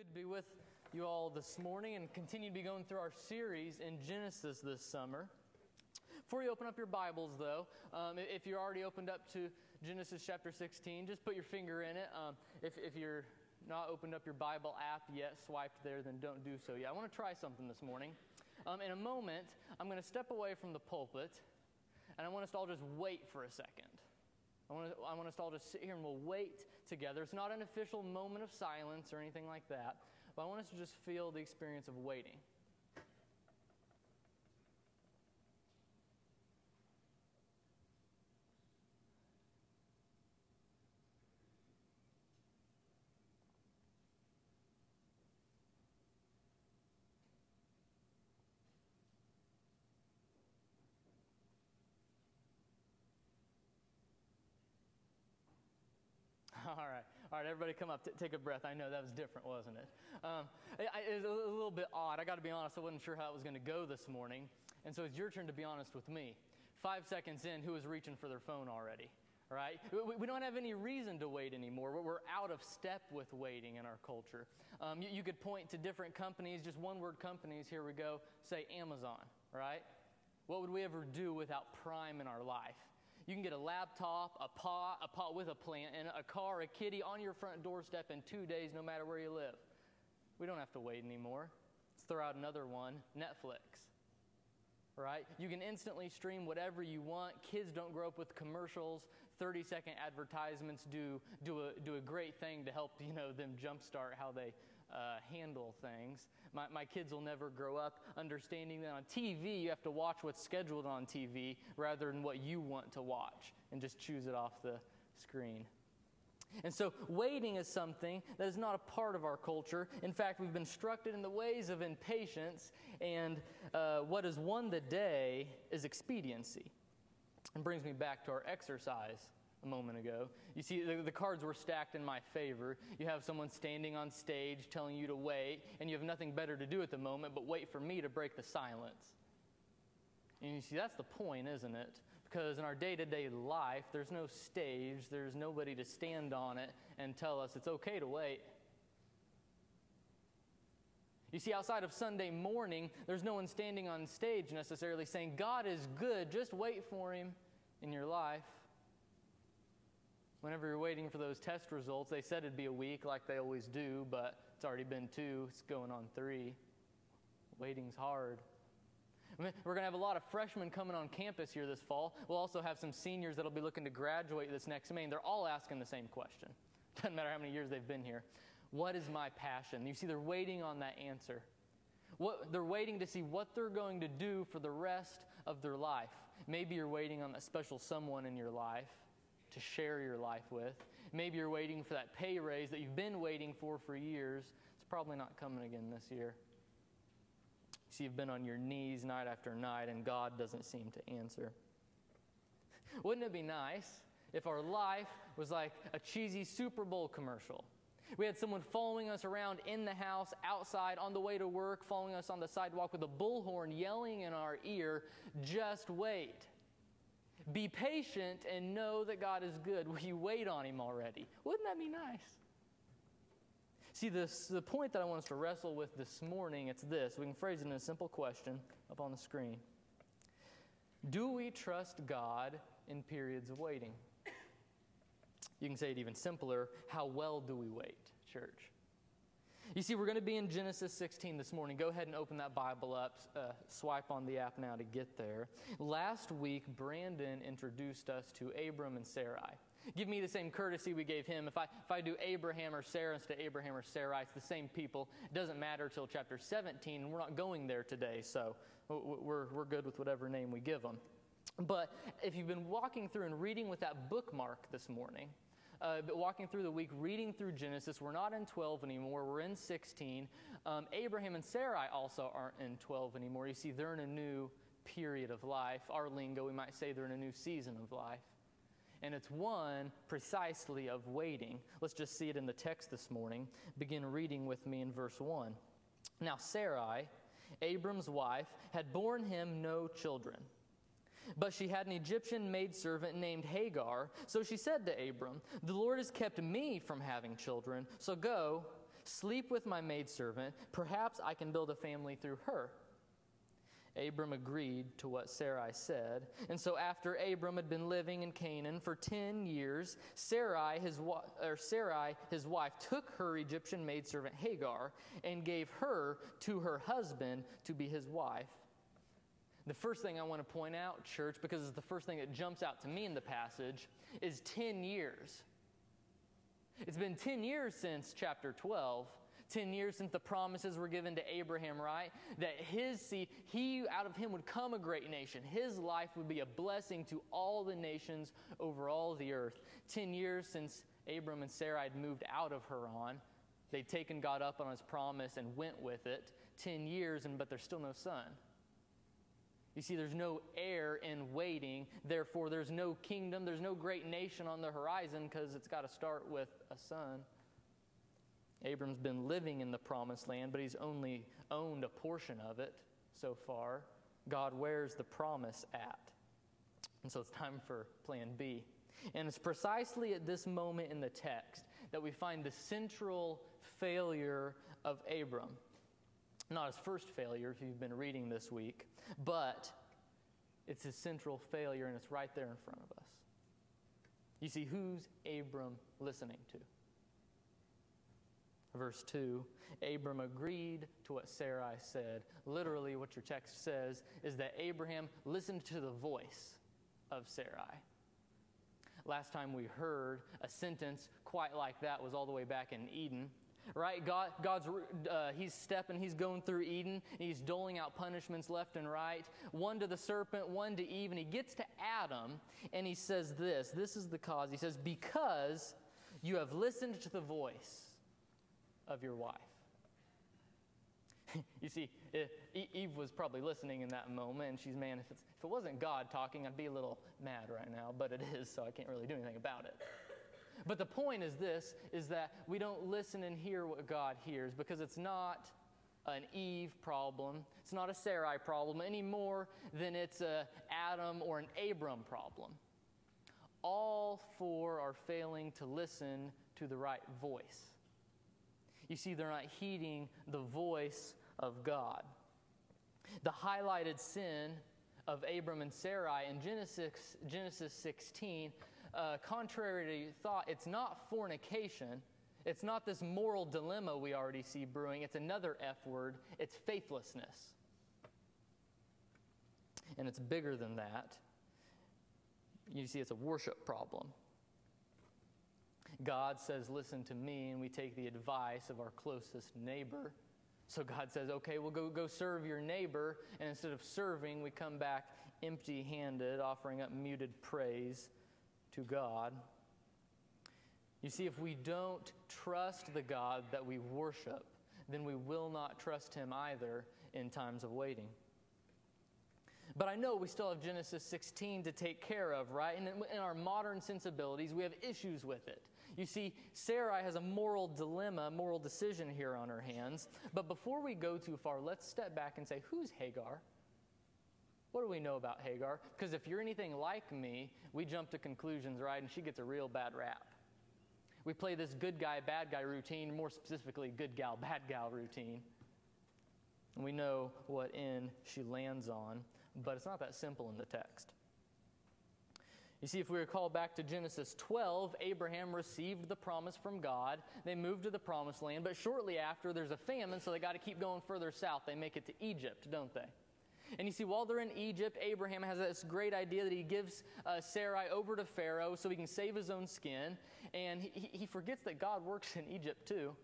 Good to be with you all this morning and continue to be going through our series in Genesis this summer. Before you open up your Bibles, though, if you're already opened up to Genesis chapter 16, just put your finger in it. If you're not opened up your Bible app yet, swiped there, then don't do so yet. I want to try something this morning. In a moment, I'm going to step away from the pulpit, and I want us to all just wait for a second. I want us to all just sit here and we'll wait together. It's not an official moment of silence or anything like that, but I want us to just feel the experience of waiting. All right, everybody come up, take a breath. I know that was different, wasn't it? It was a little bit odd. I got to be honest, I wasn't sure how it was going to go this morning. And so it's your turn to be honest with me. 5 seconds in, who is reaching for their phone already? All right? We don't have any reason to wait anymore. We're out of step with waiting in our culture. You could point to different companies, just one-word companies. Here we go. Say Amazon, right? What would we ever do without Prime in our life? You can get a laptop, a pot with a plant, and a car, a kitty on your front doorstep in 2 days, no matter where you live. We don't have to wait anymore. Let's throw out another one, Netflix, right? You can instantly stream whatever you want. Kids don't grow up with commercials. 30-second advertisements do a great thing to help them jumpstart how they handle things. My kids will never grow up understanding that on TV you have to watch what's scheduled on TV rather than what you want to watch and just choose it off the screen. And so waiting is something that is not a part of our culture. In fact, we've been instructed in the ways of impatience, and what has won the day is expediency. And brings me back to our exercise a moment ago. You see, the cards were stacked in my favor. You have someone standing on stage telling you to wait, and you have nothing better to do at the moment but wait for me to break the silence. And you see, that's the point, isn't it? Because in our day-to-day life, there's no stage, there's nobody to stand on it and tell us it's okay to wait. You see, outside of Sunday morning, there's no one standing on stage necessarily saying, God is good, just wait for him in your life. Whenever you're waiting for those test results, they said it'd be a week like they always do, but it's already been 2, it's going on 3. Waiting's hard. We're going to have a lot of freshmen coming on campus here this fall. We'll also have some seniors that'll be looking to graduate this next May, and they're all asking the same question. Doesn't matter how many years they've been here. What is my passion? You see, they're waiting on that answer. They're waiting to see what they're going to do for the rest of their life. Maybe you're waiting on that special someone in your life to share your life with. Maybe you're waiting for that pay raise that you've been waiting for years. It's probably not coming again this year. So you've been on your knees night after night, and God doesn't seem to answer. Wouldn't it be nice if our life was like a cheesy Super Bowl commercial? We had someone following us around in the house, outside, on the way to work, following us on the sidewalk with a bullhorn yelling in our ear, just wait. Be patient and know that God is good. Will you wait on him already? Wouldn't that be nice? See, the point that I want us to wrestle with this morning, it's this. We can phrase it in a simple question up on the screen. Do we trust God in periods of waiting? You can say it even simpler. How well do we wait, church? You see, we're going to be in Genesis 16 this morning. Go ahead and open that Bible up. Swipe on the app now to get there. Last week, Brandon introduced us to Abram and Sarai. Give me the same courtesy we gave him. If I do Abraham or Sarah instead of Abraham or Sarai, it's the same people. It doesn't matter till chapter 17, and we're not going there today, so we're good with whatever name we give them. But if you've been walking through and reading with that bookmark this morning, walking through the week, reading through Genesis, we're not in 12 anymore, we're in 16. Abraham and Sarai also aren't in 12 anymore. You see, they're in a new period of life. Our lingo, we might say they're in a new season of life. And it's one precisely of waiting. Let's just see it in the text this morning. Begin reading with me in verse 1. Now Sarai, Abram's wife, had borne him no children. But she had an Egyptian maidservant named Hagar. So she said to Abram, "The Lord has kept me from having children, so go, sleep with my maidservant. Perhaps I can build a family through her." Abram agreed to what Sarai said. And so after Abram had been living in Canaan for 10 years, Sarai, his wife, took her Egyptian maidservant Hagar and gave her to her husband to be his wife. The first thing I want to point out, church, because it's the first thing that jumps out to me in the passage, is 10 years. It's been 10 years since chapter 12. 10 years since the promises were given to Abraham, right? That his seed, out of him would come a great nation. His life would be a blessing to all the nations over all the earth. 10 years since Abram and Sarai had moved out of Haran. They'd taken God up on his promise and went with it. 10 years, but there's still no son. You see, there's no heir in waiting. Therefore, there's no kingdom. There's no great nation on the horizon because it's got to start with a son. Abram's been living in the promised land, but he's only owned a portion of it so far. God, where's the promise at? And so it's time for plan B. And it's precisely at this moment in the text that we find the central failure of Abram. Not his first failure, if you've been reading this week, but it's his central failure, and it's right there in front of us. You see, who's Abram listening to? Verse 2, Abram agreed to what Sarai said. Literally, what your text says is that Abraham listened to the voice of Sarai. Last time we heard a sentence quite like that was all the way back in Eden, right? God's stepping, he's going through Eden, and he's doling out punishments left and right, one to the serpent, one to Eve, and he gets to Adam, and he says this is the cause. He says, "Because you have listened to the voice of your wife." You see, Eve was probably listening in that moment, and she's, man, if it wasn't God talking, I'd be a little mad right now, but it is, so I can't really do anything about it. But the point is this, is that we don't listen and hear what God hears, because it's not an Eve problem, it's not a Sarai problem any more than it's a Adam or an Abram problem. All four are failing to listen to the right voice. You see, they're not heeding the voice of God. The highlighted sin of Abram and Sarai in Genesis 16, contrary to thought, it's not fornication. It's not this moral dilemma we already see brewing. It's another F word. It's faithlessness. And it's bigger than that. You see, it's a worship problem. God says, "Listen to me," and we take the advice of our closest neighbor. So God says, "Okay, well, go serve your neighbor," and instead of serving, we come back empty-handed, offering up muted praise to God. You see, if we don't trust the God that we worship, then we will not trust him either in times of waiting. But I know we still have Genesis 16 to take care of, right? And in our modern sensibilities, we have issues with it. You see, Sarai has a moral dilemma, a moral decision here on her hands. But before we go too far, let's step back and say, who's Hagar? What do we know about Hagar? Because if you're anything like me, we jump to conclusions, right? And she gets a real bad rap. We play this good guy, bad guy routine, more specifically good gal, bad gal routine. And we know what end she lands on. But it's not that simple in the text. You see, if we recall back to Genesis 12, Abraham received the promise from God. They moved to the promised land, but shortly after there's a famine, so they got to keep going further south. They make it to Egypt, don't they? And you see, while they're in Egypt, Abraham has this great idea that he gives Sarai over to Pharaoh so he can save his own skin. And he forgets that God works in Egypt too.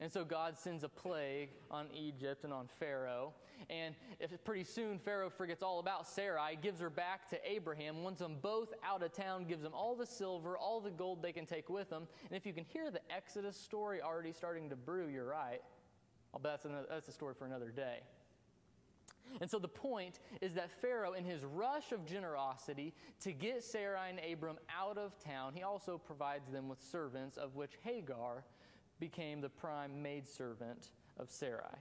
And so God sends a plague on Egypt and on Pharaoh. And pretty soon Pharaoh forgets all about Sarai, gives her back to Abraham, wants them both out of town, gives them all the silver, all the gold they can take with them. And if you can hear the Exodus story already starting to brew, you're right. I'll bet that's a story for another day. And so the point is that Pharaoh, in his rush of generosity to get Sarai and Abram out of town, he also provides them with servants, of which Hagar became the prime maidservant of Sarai.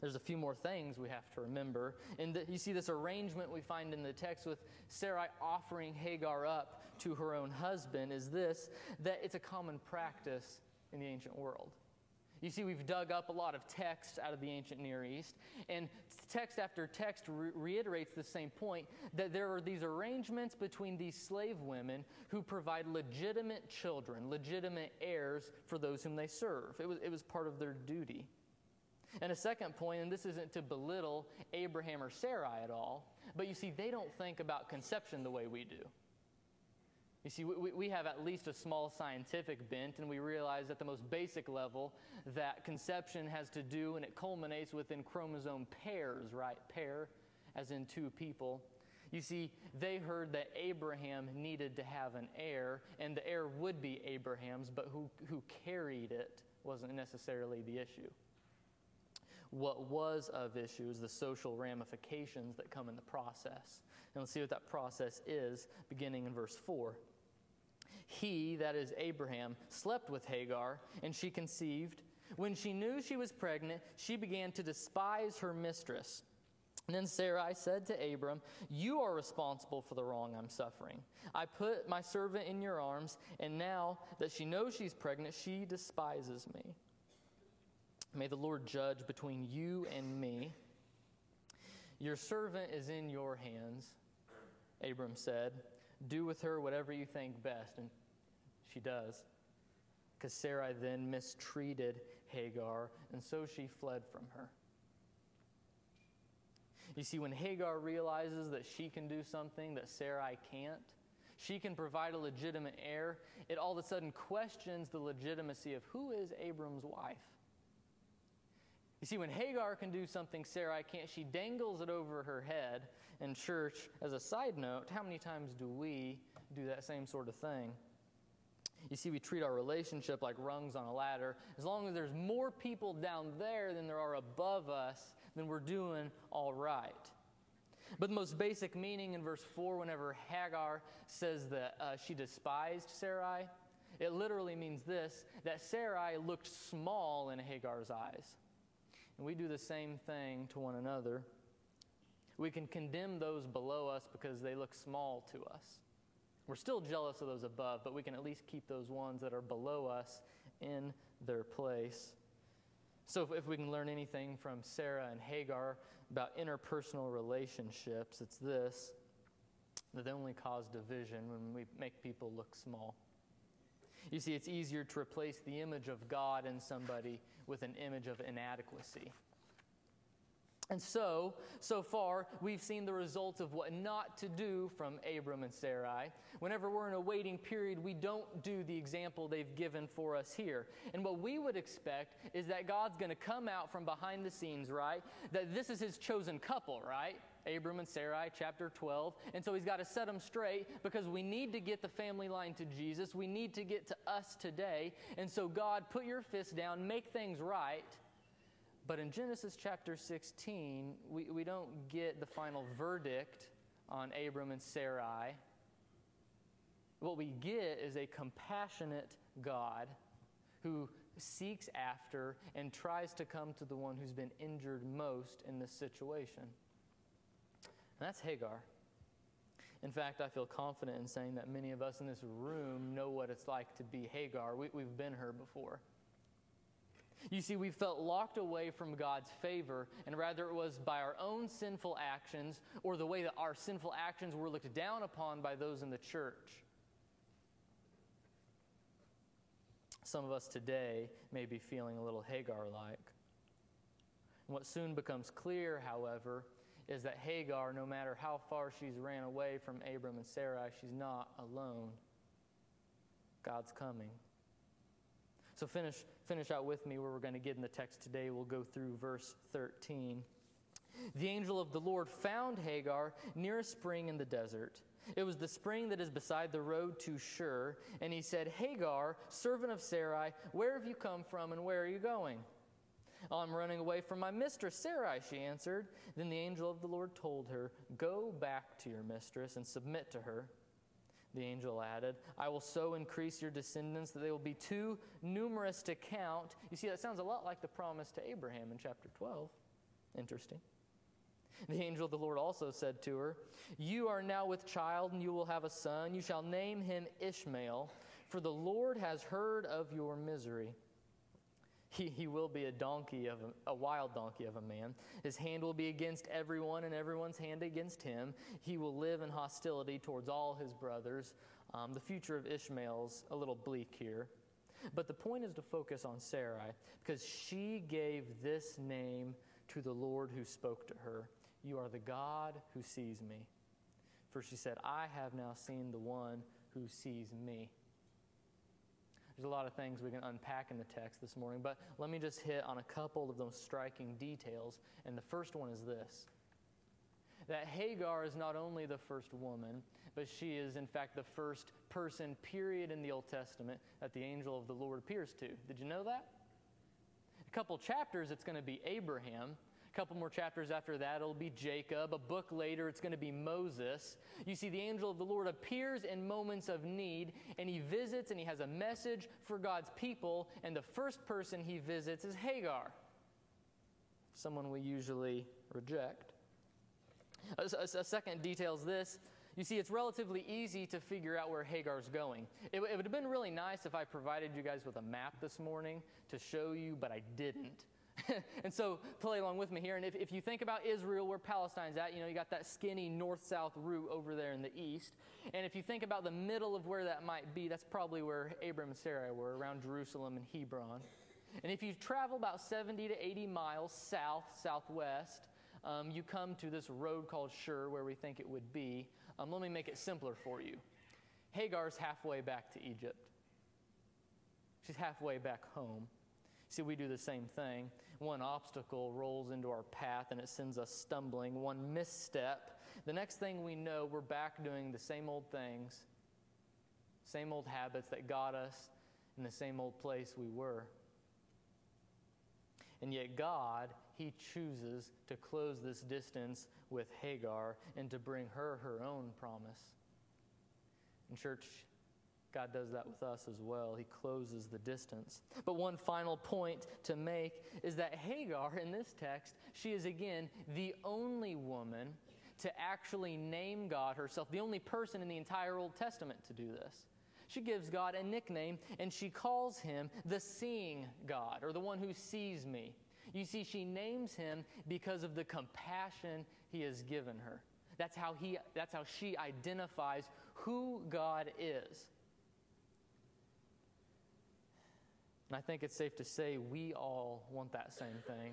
There's a few more things we have to remember. And you see this arrangement we find in the text with Sarai offering Hagar up to her own husband is this, that it's a common practice in the ancient world. You see, we've dug up a lot of texts out of the ancient Near East, and text after text reiterates the same point, that there are these arrangements between these slave women who provide legitimate children, legitimate heirs for those whom they serve. It was part of their duty. And a second point, and this isn't to belittle Abraham or Sarai at all, but you see, they don't think about conception the way we do. You see, we have at least a small scientific bent, and we realize at the most basic level that conception has to do, and it culminates within chromosome pairs, right? Pair, as in two people. You see, they heard that Abraham needed to have an heir, and the heir would be Abraham's, but who carried it wasn't necessarily the issue. What was of issue is the social ramifications that come in the process. And let's see what that process is, beginning in verse 4. He, that is Abraham, slept with Hagar, and she conceived. When she knew she was pregnant, she began to despise her mistress. And then Sarai said to Abram, "You are responsible for the wrong I'm suffering. I put my servant in your arms, and now that she knows she's pregnant, she despises me. May the Lord judge between you and me. Your servant is in your hands," Abram said. "Do with her whatever you think best." And she does. Because Sarai then mistreated Hagar, and so she fled from her. You see, when Hagar realizes that she can do something that Sarai can't, she can provide a legitimate heir, it all of a sudden questions the legitimacy of who is Abram's wife. You see, when Hagar can do something Sarai can't, she dangles it over her head. And church, as a side note, how many times do we do that same sort of thing? You see, we treat our relationship like rungs on a ladder. As long as there's more people down there than there are above us, then we're doing all right. But the most basic meaning in verse 4, whenever Hagar says that she despised Sarai, it literally means this, that Sarai looked small in Hagar's eyes. And we do the same thing to one another. We can condemn those below us because they look small to us. We're still jealous of those above, but we can at least keep those ones that are below us in their place. So if we can learn anything from Sarah and Hagar about interpersonal relationships, it's this, that they only cause division when we make people look small. You see, it's easier to replace the image of God in somebody with an image of inadequacy. And so far, we've seen the results of what not to do from Abram and Sarai. Whenever we're in a waiting period, we don't do the example they've given for us here. And what we would expect is that God's going to come out from behind the scenes, right? That this is his chosen couple, right? Abram and Sarai, chapter 12. And so he's got to set them straight because we need to get the family line to Jesus. We need to get to us today. And so God, put your fist down, make things right. But in Genesis chapter 16, we don't get the final verdict on Abram and Sarai. What we get is a compassionate God who seeks after and tries to come to the one who's been injured most in this situation. And that's Hagar. In fact, I feel confident in saying that many of us in this room know what it's like to be Hagar. We've been her before. You see, we felt locked away from God's favor, and rather it was by our own sinful actions or the way that our sinful actions were looked down upon by those in the church. Some of us today may be feeling a little Hagar-like. And what soon becomes clear, however, is that Hagar, no matter how far she's ran away from Abram and Sarai, she's not alone. God's coming. So finish out with me where we're going to get in the text today. We'll go through verse 13. The angel of the Lord found Hagar near a spring in the desert. It was the spring that is beside the road to Shur. And he said, "Hagar, servant of Sarai, where have you come from and where are you going?" "I'm running away from my mistress, Sarai," she answered. Then the angel of the Lord told her, "Go back to your mistress and submit to her." The angel added, "I will so increase your descendants that they will be too numerous to count." You see, that sounds a lot like the promise to Abraham in chapter 12. Interesting. The angel of the Lord also said to her, "You are now with child, and you will have a son. You shall name him Ishmael, for the Lord has heard of your misery." He will be a wild donkey of a man. His hand will be against everyone and everyone's hand against him. He will live in hostility towards all his brothers. The future of Ishmael's a little bleak here. But the point is to focus on Sarai, because she gave this name to the Lord who spoke to her. You are the God who sees me. For she said, I have now seen the one who sees me. There's a lot of things we can unpack in the text this morning, but let me just hit on a couple of those striking details. And the first one is this: that Hagar is not only the first woman, but she is in fact the first person, period, in the Old Testament that the angel of the Lord appears to. Did you know that? A couple chapters, it's going to be Abraham. A couple more chapters after that, it'll be Jacob. A book later, it's going to be Moses. You see, the angel of the Lord appears in moments of need, and he visits, and he has a message for God's people, and the first person he visits is Hagar, someone we usually reject. A second detail is this. You see, it's relatively easy to figure out where Hagar's going. It would have been really nice if I provided you guys with a map this morning to show you, but I didn't. And so play along with me here. And if you think about Israel, where Palestine's at, you got that skinny north-south route over there in the east. And if you think about the middle of where that might be, that's probably where Abram and Sarai were, around Jerusalem and Hebron. And if you travel about 70 to 80 miles southwest, you come to this road called Shur, where we think it would be. Let me make it simpler for you. Hagar's halfway back to Egypt. She's halfway back home. See, we do the same thing. One obstacle rolls into our path and it sends us stumbling. One misstep. The next thing we know, we're back doing the same old things, same old habits that got us in the same old place we were. And yet God, he chooses to close this distance with Hagar and to bring her own promise. And church, God does that with us as well. He closes the distance. But one final point to make is that Hagar, in this text, she is again the only woman to actually name God herself, the only person in the entire Old Testament to do this. She gives God a nickname, and she calls him the seeing God, or the one who sees me. You see, she names him because of the compassion he has given her. That's how she identifies who God is. And I think it's safe to say we all want that same thing.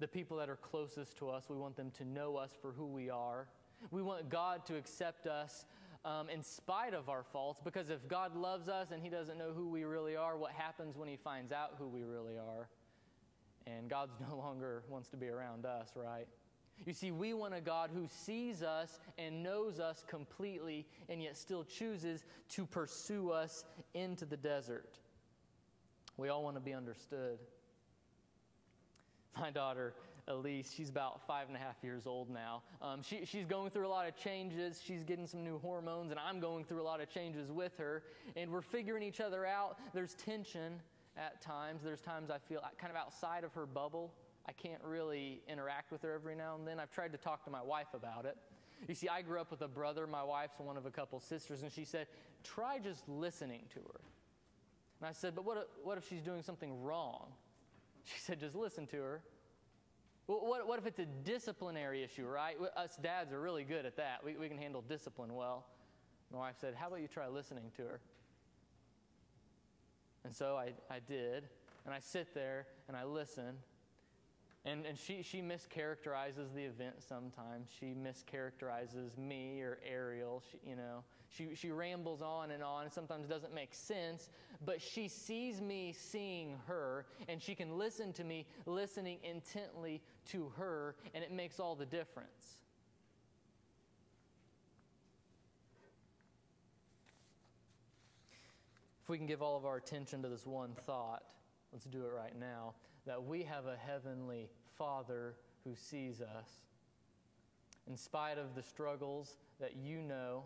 The people that are closest to us, we want them to know us for who we are. We want God to accept us in spite of our faults, because if God loves us and he doesn't know who we really are, what happens when he finds out who we really are? And God no longer wants to be around us, right? You see, we want a God who sees us and knows us completely, and yet still chooses to pursue us into the desert. We all want to be understood. My daughter, Elise, she's about 5.5 years old now. She's going through a lot of changes. She's getting some new hormones, and I'm going through a lot of changes with her. And we're figuring each other out. There's tension at times. There's times I feel kind of outside of her bubble. I can't really interact with her every now and then. I've tried to talk to my wife about it. You see, I grew up with a brother. My wife's one of a couple sisters, and she said, try just listening to her. And I said, but what if she's doing something wrong? She said, just listen to her. Well, what if it's a disciplinary issue, right? Us dads are really good at that. We can handle discipline well. My wife said, how about you try listening to her? And so I did. And I sit there and I listen. And she mischaracterizes the event sometimes. She mischaracterizes me or Ariel. She rambles on and sometimes doesn't make sense. But she sees me seeing her, and she can listen to me listening intently to her, and it makes all the difference. If we can give all of our attention to this one thought, let's do it right now, that we have a heavenly Father who sees us. In spite of the struggles that you know,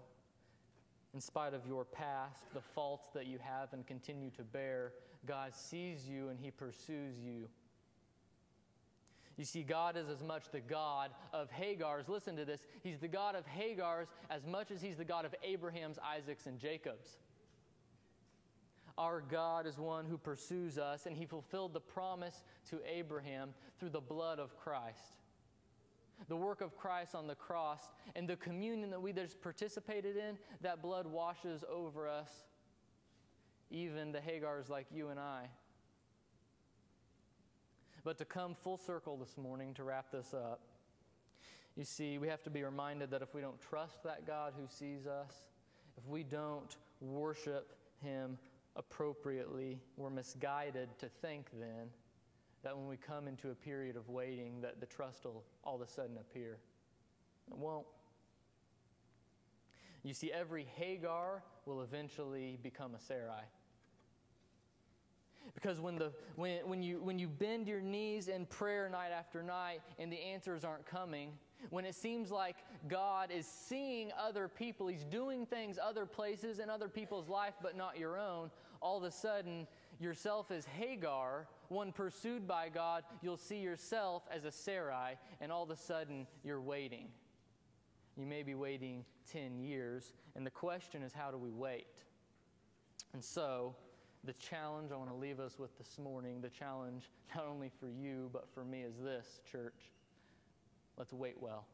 in spite of your past, the faults that you have and continue to bear, God sees you and he pursues you. You see, God is as much the God of Hagar's. Listen to this. He's the God of Hagar's as much as he's the God of Abraham's, Isaac's, and Jacob's. Our God is one who pursues us, and he fulfilled the promise to Abraham through the blood of Christ. The work of Christ on the cross and the communion that we just participated in, that blood washes over us, even the Hagars like you and I. But to come full circle this morning to wrap this up, you see, we have to be reminded that if we don't trust that God who sees us, if we don't worship him appropriately, we're misguided to think then that when we come into a period of waiting that the trust will all of a sudden appear. It won't. You see, every Hagar will eventually become a Sarai. Because when you bend your knees in prayer night after night and the answers aren't coming, when it seems like God is seeing other people, he's doing things other places in other people's life but not your own, all of a sudden yourself as Hagar, one pursued by God, you'll see yourself as a Sarai, and all of a sudden you're waiting. You may be waiting 10 years, and the question is, how do we wait? And so the challenge I want to leave us with this morning, the challenge not only for you, but for me, is this, church. Let's wait well.